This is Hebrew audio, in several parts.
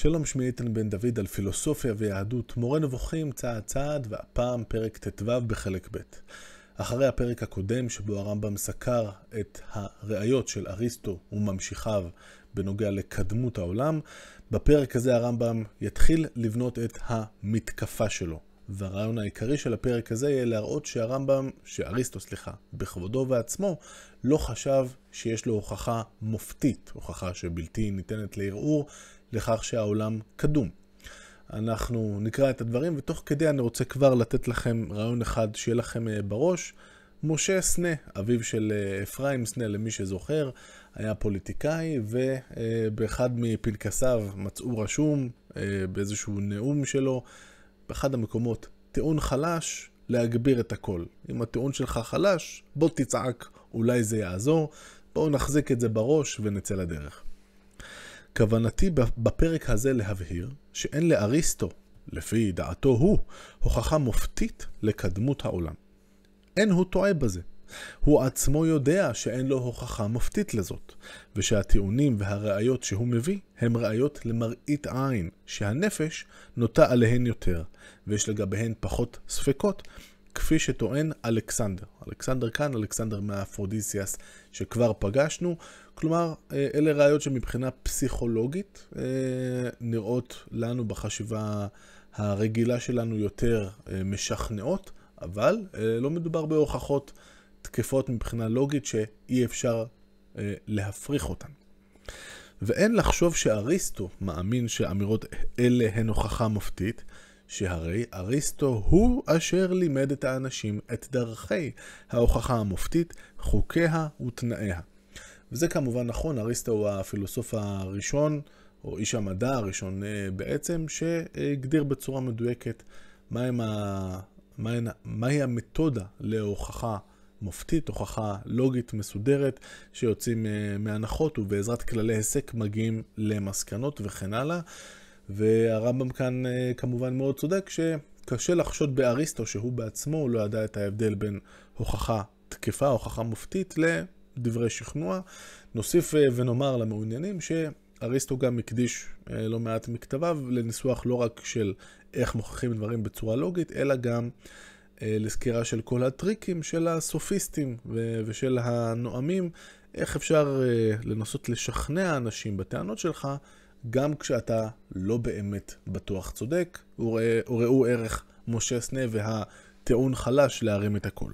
שלום, שמי איתן בן דוד על פילוסופיה ויהדות, מורה נבוכים צעד צעד, והפעם פרק ט"ו בחלק ב'. אחרי הפרק הקודם שבו הרמב"ם סקר את הראיות של אריסטו וממשיכיו בנוגע לקדמות העולם, בפרק הזה הרמב"ם יתחיל לבנות את המתקפה שלו. והרעיון העיקרי של הפרק הזה יהיה להראות שאריסטו, בכבודו ועצמו, לא חשב שיש לו הוכחה מופתית, הוכחה שבלתי ניתנת לערעור, לכך שהעולם קדום. אנחנו נקרא את הדברים, ותוך כדי אני רוצה כבר לתת לכם רעיון אחד שיהיה לכם בראש. משה סנה, אביו של אפרים סנה, למי שזוכר, היה פוליטיקאי, ובאחד מפנקסיו מצאו רשום באיזשהו נאום שלו, באחד המקומות, טיעון חלש, להגביר את הכל. אם הטיעון שלך חלש, בוא תצעק, אולי זה יעזור. בואו נחזיק את זה בראש ונצא לדרך. כוונתי בפרק הזה להבהיר שאין לאריסטו, לפי דעתו הוא, הוכחה מופתית לקדמות העולם. אין הוא טועה בזה. הוא עצמו יודע שאין לו הוכחה מופתית לזאת, ושהטיעונים והראיות שהוא מביא הם ראיות למראית עין, שהנפש נוטה עליהן יותר, ויש לגביהן פחות ספקות, כפי שטוען אלכסנדר. אלכסנדר כאן, אלכסנדר מאפרודיסיאס שכבר פגשנו, כלומר אלה ראיות שמבחינה פסיכולוגית נראות לנו בחשיבה הרגילה שלנו יותר משכנעות, אבל לא מדובר בהוכחות תקפות מבחינה לוגית שאי אפשר להפריך אותן. ואין לחשוב שאריסטו מאמין שאמירות אלה הן הוכחה מופתית, שהרי אריסטו הוא אשר לימד את האנשים את דרכי ההוכחה המופתית, חוקיה ותנאיה. וזה כמובן נכון, אריסטו הוא הפילוסוף הראשון, או איש המדע הראשון בעצם, שהגדיר בצורה מדויקת מהי המתודה להוכחה מופתית, הוכחה לוגית מסודרת, שיוצאים מהנחות ובעזרת כללי היסק מגיעים למסקנות וכן הלאה. והרמב"ם כאן כמובן מאוד צודק שקשה לחשוד באריסטו שהוא בעצמו לא ידע את ההבדל בין הוכחה תקפה, הוכחה מופתית, לדברי שכנוע. נוסיף ונאמר למעוניינים שאריסטו גם הקדיש לא מעט מכתביו לניסוח לא רק של איך מוכחים דברים בצורה לוגית, אלא גם לסקירה של כל הטריקים של הסופיסטים ושל הנואמים, איך אפשר לנסות לשכנע אנשים בטענות שלך, גם כשאתה לא באמת בטוח צודק. וראו ערך משה סנה והטיעון חלש להרים את הכל.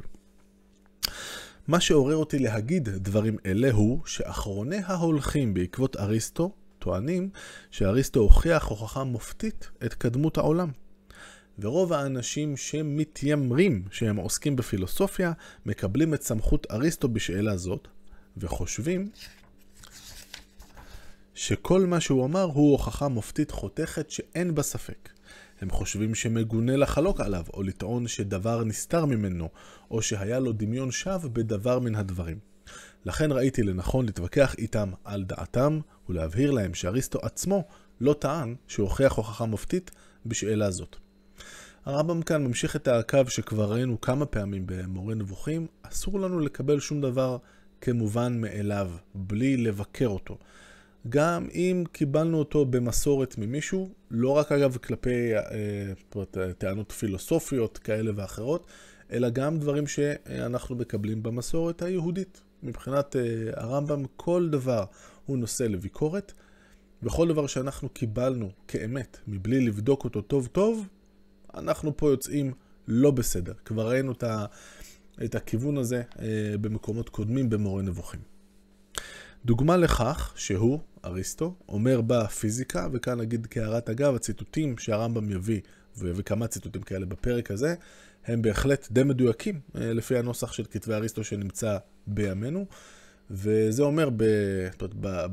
מה שעורר אותי להגיד דברים אלה הוא שאחרוני ההולכים בעקבות אריסטו טוענים שאריסטו הוכיח הוכחה מופתית את קדמות העולם. ורוב האנשים שמתיימרים שהם עוסקים בפילוסופיה מקבלים את סמכות אריסטו בשאלה זאת וחושבים שכל מה שהוא אמר הוא הוכחה מופתית חותכת שאין בה ספק. הם חושבים שמגונה לחלוק עליו או לטעון שדבר נסתר ממנו או שהיה לו דמיון שווא בדבר מן הדברים. לכן ראיתי לנכון להתווכח איתם על דעתם ולהבהיר להם שאריסטו עצמו לא טען שהוכיח הוכחה מופתית בשאלה זאת. הרמב"ם כאן ממשיך את הקו שכבר ראינו כמה פעמים במורה נבוכים. אסור לנו לקבל שום דבר כמובן מאליו בלי לבקר אותו. גם אם קיבלנו אותו במסורת ממישהו, לא רק אגב כלפי טענות פילוסופיות כאלה ואחרות, אלא גם דברים שאנחנו מקבלים במסורת היהודית. מבחינת הרמב"ם כל דבר הוא נושא לביקורת, וכל דבר שאנחנו קיבלנו כאמת מבלי לבדוק אותו טוב טוב, אנחנו פה יוצאים לא בסדר. כבר ראינו את הכיוון הזה במקומות קודמים במורה נבוכים. דוגמה לכך שהוא, אריסטו, אומר בפיזיקה, וכאן נגיד כהערת אגב, הציטוטים שהרמב"ם יביא, וכמה ציטוטים כאלה בפרק הזה, הם בהחלט די מדויקים, לפי הנוסח של כתבי אריסטו שנמצא בימינו, וזה אומר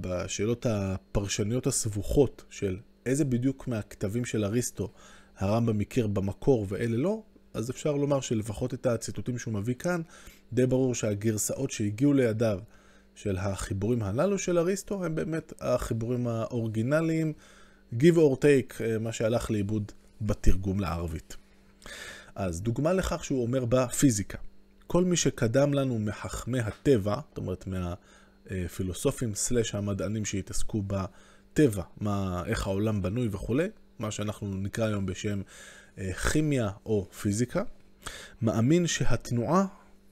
בשאלות הפרשניות הסבוכות של איזה בדיוק מהכתבים של אריסטו הרמב"ם מכיר במקור ואלה לא, אז אפשר לומר שלפחות את הציטוטים שהוא מביא כאן, די ברור שהגרסאות שהגיעו לידיו של החיבורים הללו של אריסטו, הם באמת החיבורים האורגינליים, give or take, מה שהלך לאיבוד בתרגום לערבית. אז דוגמה לכך שהוא אומר בפיזיקה, כל מי שקדם לנו מחכמי הטבע, זאת אומרת מהפילוסופים/המדענים שהתעסקו הטבע, איך העולם בנוי וכולי, מה שאנחנו נקרא היום בשם כימיה או פיזיקה, מאמין שהתנועה,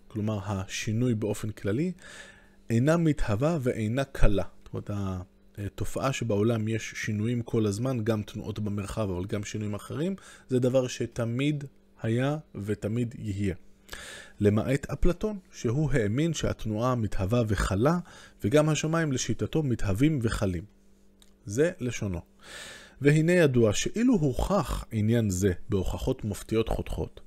כלומר השינוי באופן כללי, אינה מתהווה ואינה קלה. זאת אומרת, התופעה שבעולם יש שינויים כל הזמן, גם תנועות במרחב, אבל גם שינויים אחרים, זה דבר שתמיד היה ותמיד יהיה. למעט אפלטון, שהוא האמין שהתנועה מתהווה וחלה, וגם השמיים לשיטתו מתהווים וחלים. זה לשונו. והנה ידוע שאילו הוכח עניין זה בהוכחות מופתיות חותכות,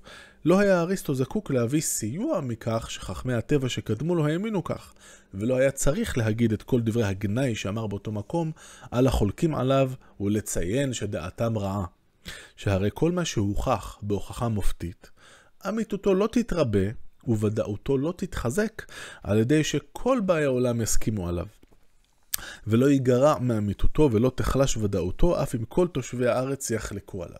לא היה אריסטו זקוק להביא סיוע מכך שחכמי הטבע שקדמו לו האמינו כך, ולא היה צריך להגיד את כל דברי הגנאי שאמר באותו מקום על החולקים עליו ולציין שדעתם רעה. שהרי כל מה שהוכח בהוכחה מופתית, אמיתותו לא תתרבה וודאותו לא תתחזק על ידי שכל באי העולם יסכימו עליו. ולא ייגרע מאמיתותו ולא תחלש ודאותו אף אם כל תושבי הארץ יחלקו עליו.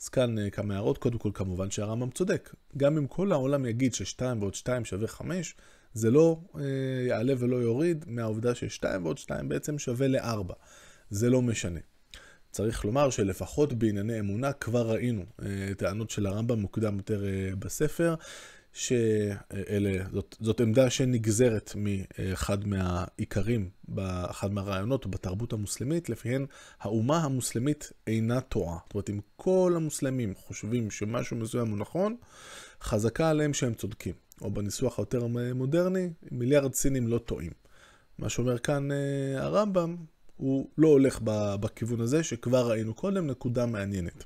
אז כאן כמה הערות. קודם כל, כמובן שהרמב"ם צודק. גם אם כל העולם יגיד ששתיים ועוד שתיים שווה 5, זה לא יעלה ולא יוריד מהעובדה ששתיים ועוד שתיים בעצם שווה 4. זה לא משנה. צריך לומר שלפחות בענייני אמונה כבר ראינו טענות של הרמב"ם מוקדם יותר בספר, זאת עמדה שנגזרת מאחד מהעיקרים, אחד מהרעיונות בתרבות המוסלמית, לפיהן האומה המוסלמית אינה טועה. זאת אומרת, אם כל המוסלמים חושבים שמשהו מסוים הוא נכון, חזקה עליהם שהם צודקים. או בניסוח היותר מודרני, מיליארד סינים לא טועים. מה שאומר כאן הרמב"ם, הוא לא הולך בכיוון הזה שכבר ראינו קודם, נקודה מעניינת.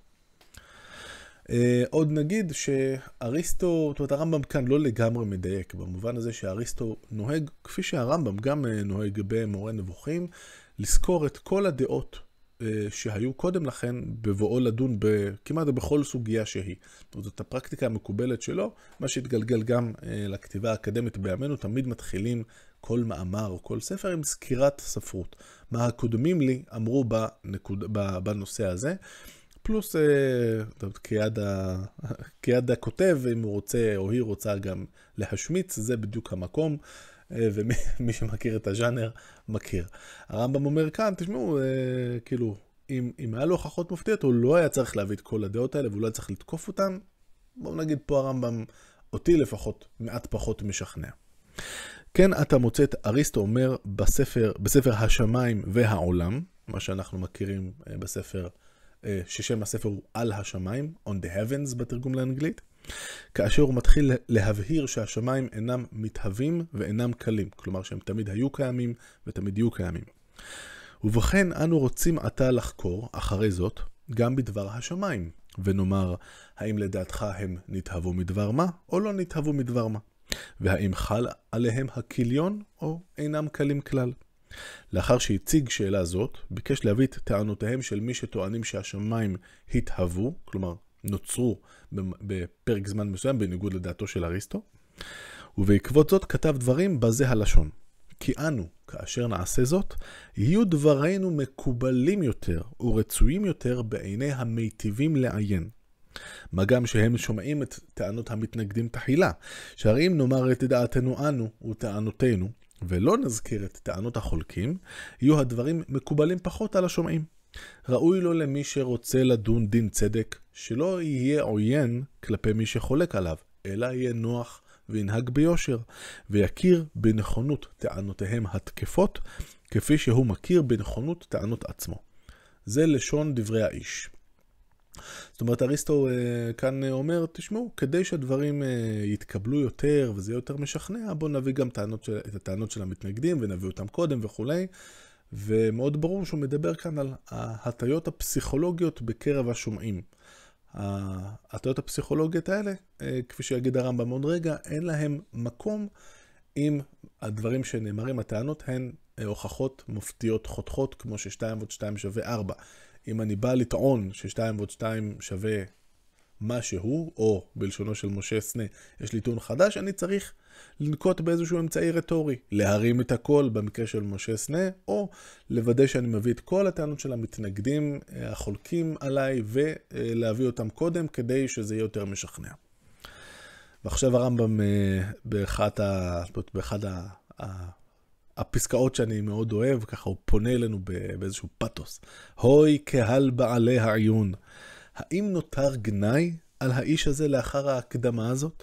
עוד נגיד שאריסטו, זאת אומרת הרמב"ם כאן לא לגמרי מדייק, במובן הזה שאריסטו נוהג, כפי שהרמב"ם גם נוהג במורה נבוכים, לזכור את כל הדעות שהיו קודם לכן בבואו לדון כמעט בכל סוגיה שהיא. זאת הפרקטיקה המקובלת שלו, מה שהתגלגל גם לכתיבה האקדמית בימינו, תמיד מתחילים כל מאמר או כל ספר עם סקירת ספרות. מה הקודמים לי אמרו בנושא הזה, פלוס כיד הכותב, אם הוא רוצה או היא רוצה גם להשמיץ, זה בדיוק המקום, ומי שמכיר את הז'אנר מכיר. הרמב"ם אומר כאן, תשמעו, כאילו, אם היה לו הוכחות מופתיות, הוא לא היה צריך להביא את כל הדעות האלה, והוא לא היה צריך לתקוף אותן. בואו נגיד פה הרמב"ם, אותי לפחות, מעט פחות משכנע. כן, אתה מוצא את אריסטו אומר בספר השמיים והעולם, מה שאנחנו מכירים בספר ששם הספר הוא על השמיים, on the heavens בתרגום לאנגלית, כאשר הוא מתחיל להבהיר שהשמיים אינם מתהווים ואינם קלים, כלומר שהם תמיד היו קיימים ותמיד יהיו קיימים. ובכן אנו רוצים עתה לחקור אחרי זאת גם בדבר השמיים, ונאמר האם לדעתך הם נתהוו מדבר מה או לא נתהוו מדבר מה, והאם חל עליהם הכיליון או אינם קלים כלל. לאחר שהציג שאלה זאת, ביקש להביא את טענותיהם של מי שטוענים שהשמיים התהוו, כלומר נוצרו בפרק זמן מסוים בניגוד לדעתו של אריסטו, ובעקבות זאת כתב דברים בזה הלשון: כי אנו, כאשר נעשה זאת, יהיו דברינו מקובלים יותר ורצויים יותר בעיני המיטיבים לעיין. מה גם שהם שומעים את טענות המתנגדים תחילה, שהרי אם נאמר את דעתנו אנו וטענותינו, ולא נזכיר את טענות החולקים, יהיו הדברים מקובלים פחות על השומעים. ראוי לו למי שרוצה לדון דין צדק, שלא יהיה עוין כלפי מי שחולק עליו, אלא יהיה נוח וינהג ביושר, ויכיר בנכונות טענותיהם התקפות, כפי שהוא מכיר בנכונות טענות עצמו. זה לשון דברי האיש. זאת אומרת, אריסטו כאן אומר, תשמעו, כדי שהדברים יתקבלו יותר וזה יותר משכנע, בואו נביא גם את הטענות של המתנגדים ונביא אותם קודם וכולי. ומאוד ברור שהוא מדבר כאן על ההטיות הפסיכולוגיות בקרב השומעים. ההטיות הפסיכולוגיות האלה, כפי שיגיד הרמב"ם עוד רגע, אין להם מקום אם הדברים שנאמרים, הטענות, הן הוכחות מופתיות חותכות, כמו ששתיים ועוד שתיים שווה 4. אם אני בא לטעון ששתיים ועוד שתיים שווה משהו, או בלשונו של משה סנה, יש לי טעון חדש, אני צריך לנקוט באיזשהו אמצעי רטורי. להרים את הכל במקרה של משה סנה, או לוודא שאני מביא את כל הטענות של המתנגדים, החולקים עליי, ולהביא אותם קודם כדי שזה יהיה יותר משכנע. ועכשיו הרמב"ם באחד הפסקאות שאני מאוד אוהב, ככה הוא פונה אלינו באיזשהו פתוס. הוי קהל בעלי העיון, האם נותר גנאי על האיש הזה לאחר ההקדמה הזאת?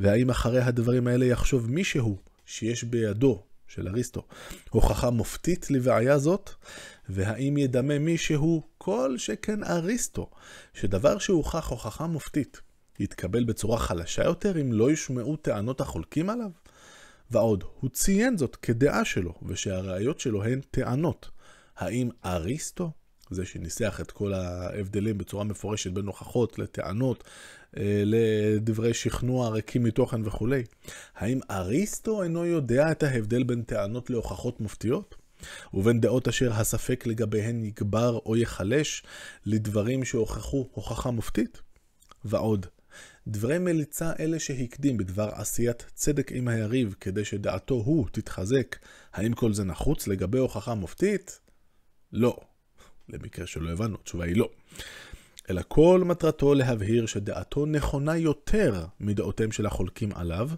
והאם אחרי הדברים האלה יחשוב מישהו שיש בידו של אריסטו הוכחה מופתית לבעיה זאת? והאם ידמה מישהו כל שכן אריסטו, שדבר שהוכח הוכחה מופתית יתקבל בצורה חלשה יותר אם לא ישמעו טענות החולקים עליו? ועוד, הוא ציין זאת כדעה שלו, ושהראיות שלו הן טענות. האם אריסטו, זה שניסח את כל ההבדלים בצורה מפורשת בין הוכחות לטענות, לדברי שכנוע ריקים מתוכן וכו', האם אריסטו אינו יודע את ההבדל בין טענות להוכחות מופתיות? ובין דעות אשר הספק לגביהן יגבר או יחלש לדברים שהוכחו הוכחה מופתית? ועוד, דברי מליצה אלה שהקדים בדבר עשיית צדק עם היריב כדי שדעתו הוא תתחזק, האם כל זה נחוץ לגבי הוכחה מופתית? לא. למקרה שלא הבנו, התשובה היא לא. אלא כל מטרתו להבהיר שדעתו נכונה יותר מדעותיהם של החולקים עליו,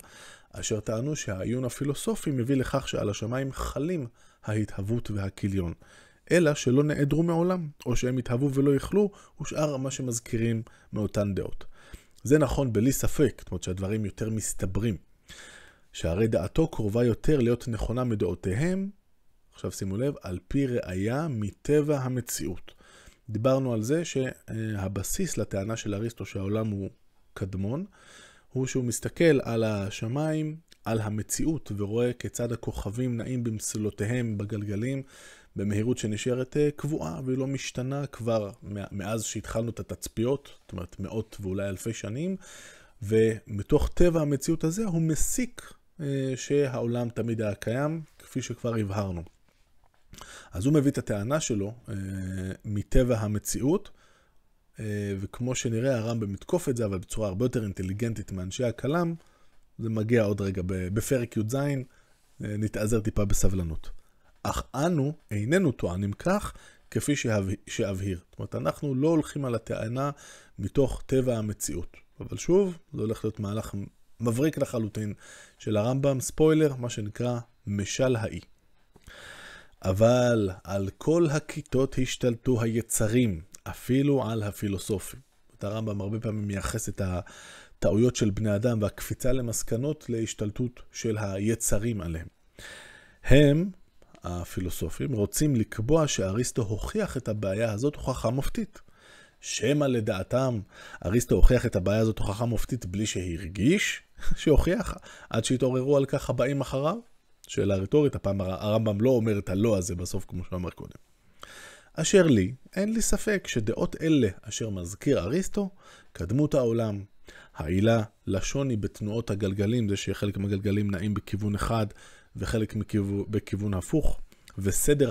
אשר טענו שהעיון הפילוסופי מביא לכך שעל השמיים חלים ההתהוות והכיליון, אלא שלא נעדרו מעולם, או שהם התהוו ולא יכלו, ושאר מה שמזכירים מאותן דעות. זה נכון בלי ספק, זאת אומרת שהדברים יותר מסתברים, שהרי דעתו קרובה יותר להיות נכונה מדעותיהם, עכשיו שימו לב, על פי ראייה מטבע המציאות. דיברנו על זה שהבסיס לטענה של אריסטו שהעולם הוא קדמון, הוא שהוא מסתכל על השמיים, על המציאות, ורואה כיצד הכוכבים נעים במסלותיהם בגלגלים, במהירות שנשארת קבועה והיא לא משתנה כבר מאז שהתחלנו את התצפיות, זאת אומרת מאות ואולי אלפי שנים, ומתוך טבע המציאות הזה הוא מסיק שהעולם תמיד היה קיים, כפי שכבר הבהרנו. אז הוא מביא את הטענה שלו מטבע המציאות, וכמו שנראה הרמב"ם מתקוף את זה, אבל בצורה הרבה יותר אינטליגנטית מאנשי הכלם, זה מגיע עוד רגע בפרק י"ז, נתעזר טיפה בסבלנות. אך אנו איננו טוענים כך כפי שהבהיר. זאת אומרת, אנחנו לא הולכים על הטענה מתוך טבע המציאות. אבל שוב, זה הולך להיות מהלך מבריק לחלוטין של הרמב"ם, ספוילר, מה שנקרא משל האי. אבל על כל הכיתות השתלטו היצרים, אפילו על הפילוסופים. הרמב"ם הרבה פעמים מייחס את הטעויות של בני אדם והקפיצה למסקנות להשתלטות של היצרים עליהם. הם, הפילוסופים, רוצים לקבוע שאריסטו הוכיח את הבעיה הזאת הוכחה מופתית. שמא לדעתם, אריסטו הוכיח את הבעיה הזאת הוכחה מופתית בלי שהרגיש שהוכיח, עד שהתעוררו על כך הבאים אחריו? שאלה רטורית, הפעם הרמב"ם לא אומר את הלא הזה בסוף כמו שאמר קודם. אשר לי, אין לי ספק שדעות אלה אשר מזכיר אריסטו, קדמות העולם, העילה לשוני בתנועות הגלגלים, זה שחלק מהגלגלים נעים בכיוון אחד וחלק בכיוון הפוך, וסדר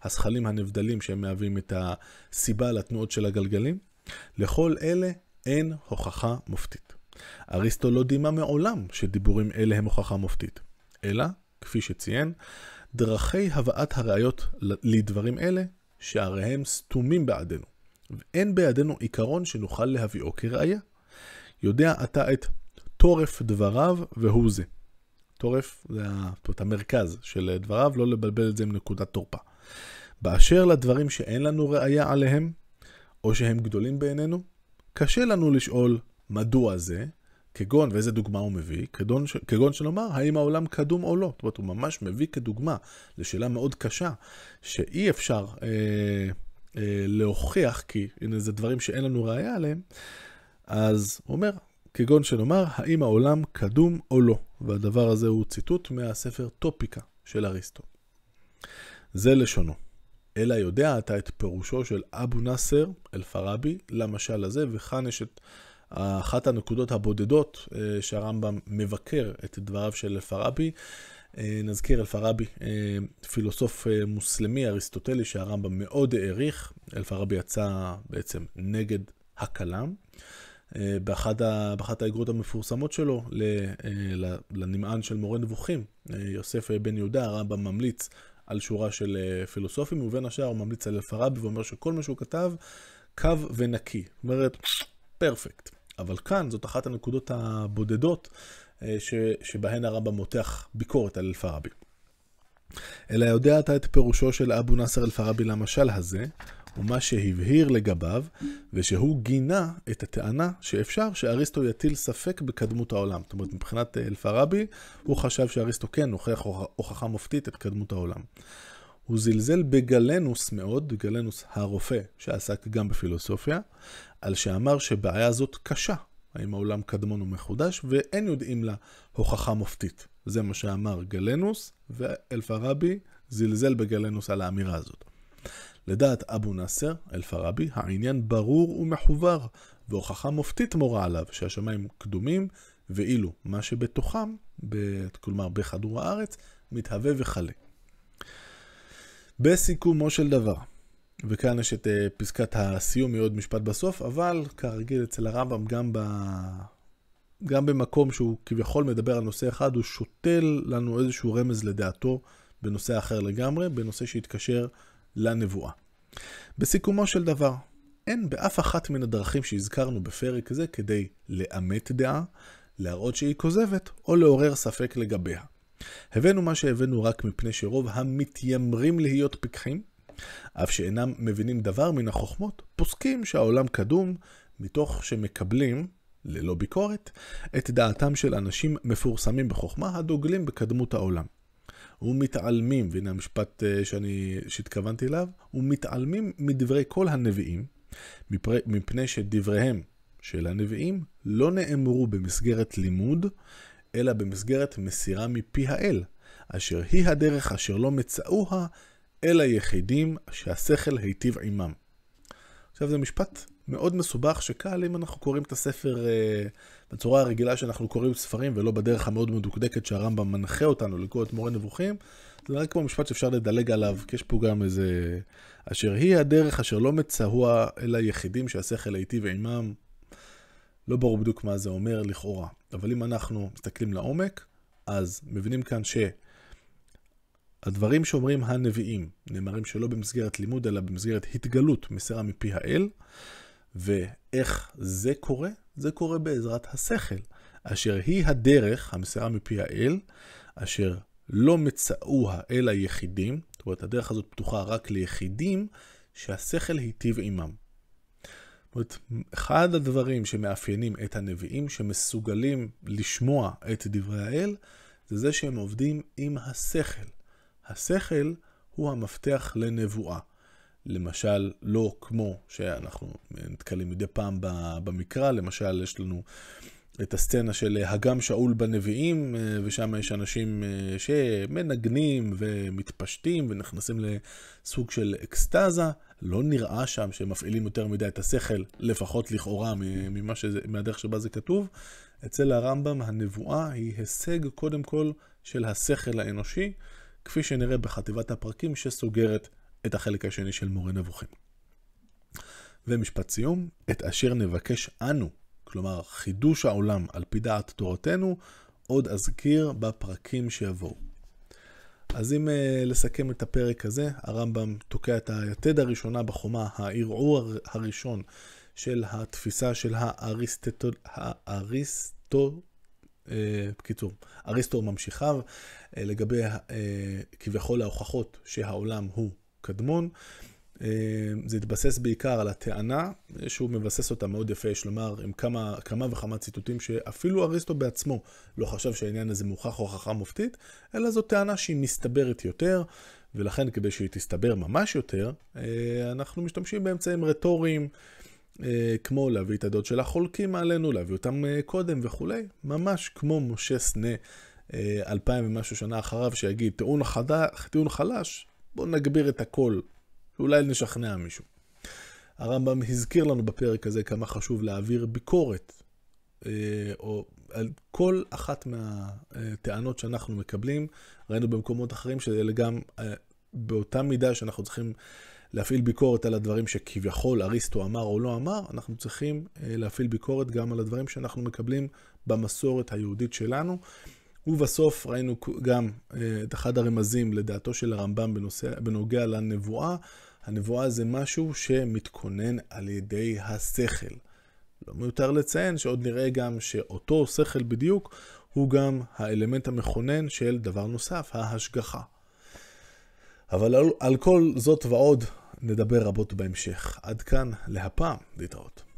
השכלים הנבדלים שהם מהווים את הסיבה לתנועות של הגלגלים, לכל אלה אין הוכחה מופתית. אריסטו לא דימה מעולם שדיבורים אלה הם הוכחה מופתית, אלא, כפי שציין, דרכי הבאת הראיות לדברים אלה שעריהם סתומים בעדנו, ואין בידינו עיקרון שנוכל להביאו כראיה. יודע אתה את תורף דבריו והוא זה. תורף זה המרכז של דבריו, לא לבלבל את זה עם נקודת תורפה. באשר לדברים שאין לנו ראייה עליהם, או שהם גדולים בעינינו, קשה לנו לשאול מדוע זה, כגון, ואיזה דוגמה הוא מביא, כגון שנאמר, האם העולם קדום או לא. זאת אומרת, הוא ממש מביא כדוגמה לשאלה מאוד קשה, שאי אפשר להוכיח, כי הנה זה דברים שאין לנו ראייה עליהם, אז הוא אומר, כגון שנאמר, האם העולם קדום או לא. והדבר הזה הוא ציטוט מהספר טופיקה של אריסטו. זה לשונו. אלא יודע אתה את פירושו של אבו נאסר אל-פראבי למשל הזה, וכאן יש את אחת הנקודות הבודדות שהרמב"ם מבקר את דבריו של אל-פראבי. נזכיר, אל-פראבי, פילוסוף מוסלמי אריסטוטלי שהרמב"ם מאוד העריך. אל-פראבי יצא בעצם נגד הכלם. באחת האגרות המפורסמות שלו לנמען של מורה נבוכים, יוסף בן יהודה, הרמב"ם ממליץ על שורה של פילוסופים, ובין השאר הוא ממליץ על אל-פראבי ואומר שכל מה שהוא כתב קו ונקי. זאת אומרת, פרפקט. אבל כאן זאת אחת הנקודות הבודדות שבהן הרמב"ם מותח ביקורת על אל-פראבי. אלא יודעת את פירושו של אבו נאסר אל-פראבי למשל הזה, ומה שהבהיר לגביו, ושהוא גינה את הטענה שאפשר שאריסטו יטיל ספק בקדמות העולם. זאת אומרת, מבחינת אל-פראבי, הוא חשב שאריסטו כן הוכיח הוכחה מופתית את קדמות העולם. הוא זלזל בגלנוס מאוד, גלנוס הרופא שעסק גם בפילוסופיה, על שאמר שבעיה הזאת קשה, האם העולם קדמון ומחודש, ואין יודעים לה הוכחה מופתית. זה מה שאמר גלנוס, ואל-פראבי זלזל בגלנוס על האמירה הזאת. לדעת אבו נאסר אל-פראבי, העניין ברור ומחובר, והוכחה מופתית מורה עליו שהשמיים קדומים, ואילו מה שבתוכם, כלומר בכדור הארץ, מתהווה וחלה. בסיכומו של דבר, וכאן יש את פסקת הסיום מעוד משפט בסוף, אבל כרגיל אצל הרמב"ם גם במקום שהוא כביכול מדבר על נושא אחד, הוא שותל לנו איזשהו רמז לדעתו בנושא אחר לגמרי, בנושא שהתקשר לנבואה. בסיכומו של דבר, אין באף אחת מן הדרכים שהזכרנו בפרק זה כדי לאמת דעה, להראות שהיא כוזבת או לעורר ספק לגביה. הבאנו מה שהבאנו רק מפני שרוב המתיימרים להיות פיקחים, אף שאינם מבינים דבר מן החוכמות, פוסקים שהעולם קדום מתוך שמקבלים, ללא ביקורת, את דעתם של אנשים מפורסמים בחוכמה הדוגלים בקדמות העולם. ומתעלמים, והנה המשפט שהתכוונתי אליו, ומתעלמים מדברי כל הנביאים, מפני שדבריהם של הנביאים לא נאמרו במסגרת לימוד, אלא במסגרת מסירה מפי האל, אשר היא הדרך אשר לא מצאוה, אלא יחידים שהשכל היטיב עימם. עכשיו זה משפט מאוד מסובך שקל אם אנחנו קוראים את הספר בצורה הרגילה שאנחנו קוראים ספרים ולא בדרך המאוד מדוקדקת שהרמב"ם מנחה אותנו לקרוא את מורה נבוכים, זה רק כמו משפט שאפשר לדלג עליו, כי יש פה גם איזה אשר היא הדרך אשר לא מצאוה, אלא יחידים שהשכל היטיב עימם. לא ברור בדיוק מה זה אומר לכאורה, אבל אם אנחנו מסתכלים לעומק, אז מבינים כאן שהדברים שאומרים הנביאים נאמרים שלא במסגרת לימוד, אלא במסגרת התגלות, מסירה מפי האל, ואיך זה קורה? זה קורה בעזרת השכל, אשר היא הדרך, המסירה מפי האל, אשר לא מצאוה אלא יחידים, זאת אומרת, הדרך הזאת פתוחה רק ליחידים, שהשכל היטיב עימם. אחד הדברים שמאפיינים את הנביאים שמסוגלים לשמוע את דברי האל, זה שהם עובדים עם השכל. השכל הוא המפתח לנבואה. למשל, לא כמו שאנחנו נתקלים מדי פעם במקרא, למשל יש לנו את הסצנה של הגם שאול בנביאים, ושם יש אנשים שמנגנים ומתפשטים ונכנסים לסוג של אקסטאזה. לא נראה שם שמפעילים יותר מדי את השכל, לפחות לכאורה מהדרך שבה זה כתוב. אצל הרמב"ם הנבואה היא הישג קודם כל של השכל האנושי, כפי שנראה בחטיבת הפרקים שסוגרת את החלק השני של מורה נבוכים. ומשפט סיום, את אשר נבקש אנו, כלומר חידוש העולם על פי דעת תורתנו, עוד אזכיר בפרקים שיבואו. אז אם לסכם את הפרק הזה, הרמב"ם תוקע את היתד הראשונה בחומה, הערעור הראשון של התפיסה של אריסטו ממשיכיו, לגבי כביכול ההוכחות שהעולם הוא קדמון. זה התבסס בעיקר על הטענה שהוא מבסס אותה מאוד יפה, יש לומר עם כמה וכמה ציטוטים שאפילו אריסטו בעצמו לא חשב שהעניין הזה מוכח הוכחה מופתית, אלא זו טענה שהיא מסתברת יותר, ולכן כדי שהיא תסתבר ממש יותר, אנחנו משתמשים באמצעים רטוריים, כמו להביא את הדעות של החולקים עלינו, להביא אותם קודם וכולי, ממש כמו משה סנה 2000 ומשהו שנה אחריו שיגיד טיעון חלש, בוא נגביר את הכל, אולי נשכנע מישהו. הרמב"ם הזכיר לנו בפרק הזה כמה חשוב להעביר ביקורת, או על כל אחת מהטענות שאנחנו מקבלים. ראינו במקומות אחרים שזה גם באותה מידה שאנחנו צריכים להפעיל ביקורת על הדברים שכביכול אריסטו אמר או לא אמר, אנחנו צריכים להפעיל ביקורת גם על הדברים שאנחנו מקבלים במסורת היהודית שלנו. ובסוף ראינו גם את אחד הרמזים לדעתו של הרמב"ם בנוגע לנבואה. הנבואה זה משהו שמתכונן על ידי השכל. לא מיותר לציין שעוד נראה גם שאותו שכל בדיוק הוא גם האלמנט המכונן של דבר נוסף, ההשגחה. אבל על כל זאת ועוד נדבר רבות בהמשך. עד כאן להפעם, להתראות.